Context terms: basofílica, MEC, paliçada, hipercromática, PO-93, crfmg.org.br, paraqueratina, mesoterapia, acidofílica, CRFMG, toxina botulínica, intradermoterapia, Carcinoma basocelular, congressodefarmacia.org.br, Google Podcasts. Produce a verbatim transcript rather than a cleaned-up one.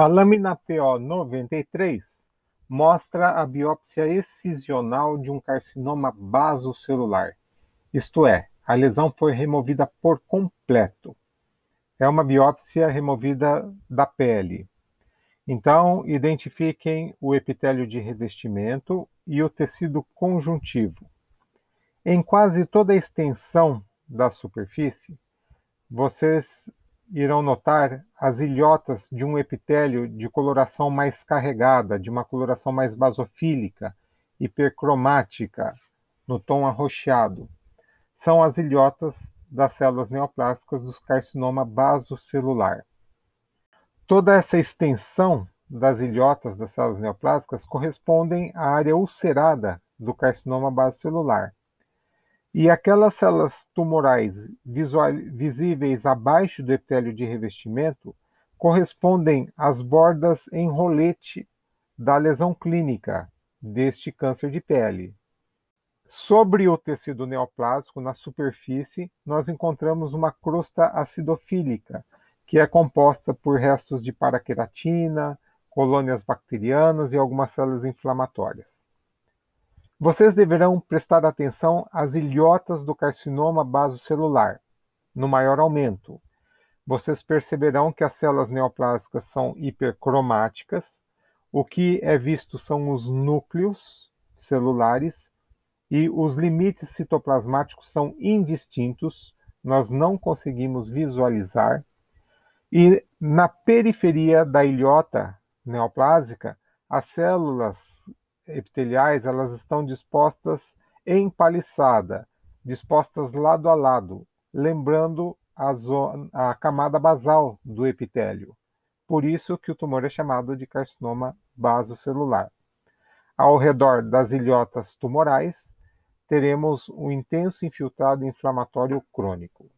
A lâmina P O noventa e três mostra a biópsia excisional de um carcinoma basocelular, isto é, a lesão foi removida por completo. É uma biópsia removida da pele. Então, identifiquem o epitélio de revestimento e o tecido conjuntivo. Em quase toda a extensão da superfície, vocês irão notar as ilhotas de um epitélio de coloração mais carregada, de uma coloração mais basofílica, hipercromática, no tom arroxeado. São as ilhotas das células neoplásticas do carcinoma basocelular. Toda essa extensão das ilhotas das células neoplásticas correspondem à área ulcerada do carcinoma basocelular. E aquelas células tumorais visual, visíveis abaixo do epitélio de revestimento correspondem às bordas em rolete da lesão clínica deste câncer de pele. Sobre o tecido neoplásico, na superfície, nós encontramos uma crosta acidofílica, que é composta por restos de paraqueratina, colônias bacterianas e algumas células inflamatórias. Vocês deverão prestar atenção às ilhotas do carcinoma basocelular, no maior aumento. Vocês perceberão que as células neoplásicas são hipercromáticas, o que é visto são os núcleos celulares, e os limites citoplasmáticos são indistintos, nós não conseguimos visualizar. E na periferia da ilhota neoplásica, as células epiteliais elas estão dispostas em paliçada, dispostas lado a lado, lembrando a, zona, a camada basal do epitélio. Por isso que o tumor é chamado de carcinoma basocelular. Ao redor das ilhotas tumorais, teremos um intenso infiltrado inflamatório crônico.